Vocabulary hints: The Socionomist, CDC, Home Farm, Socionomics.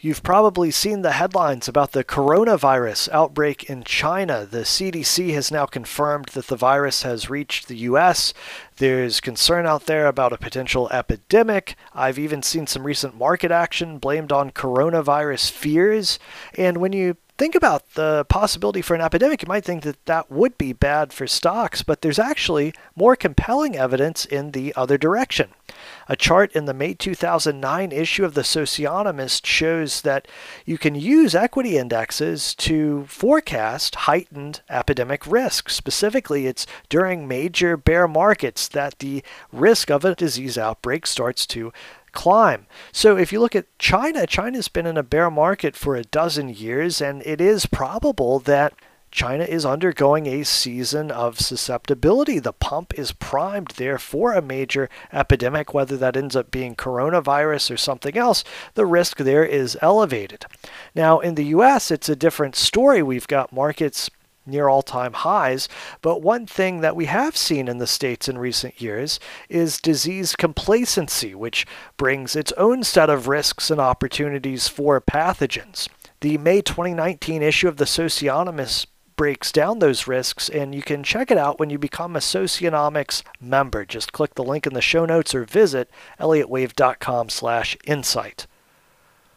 You've probably seen the headlines about the coronavirus outbreak in China. The CDC has now confirmed that the virus has reached the U.S. There's concern out there about a potential epidemic. I've even seen some recent market action blamed on coronavirus fears. And when you think about the possibility for an epidemic, you might think that that would be bad for stocks, but there's actually more compelling evidence in the other direction. A chart in the May 2009 issue of the Socionomist shows that you can use equity indexes to forecast heightened epidemic risk. Specifically, it's during major bear markets that the risk of a disease outbreak starts to climb. So if you look at China, China's been in a bear market for a dozen years, and it is probable that China is undergoing a season of susceptibility. The pump is primed there for a major epidemic, whether that ends up being coronavirus or something else. The risk there is elevated. Now, in the U.S., it's a different story. We've got markets near all-time highs. But one thing that we have seen in the States in recent years is disease complacency, which brings its own set of risks and opportunities for pathogens. The May 2019 issue of the Socionomist breaks down those risks, and you can check it out when you become a Socionomics member. Just click the link in the show notes or visit elliottwave.com/insight.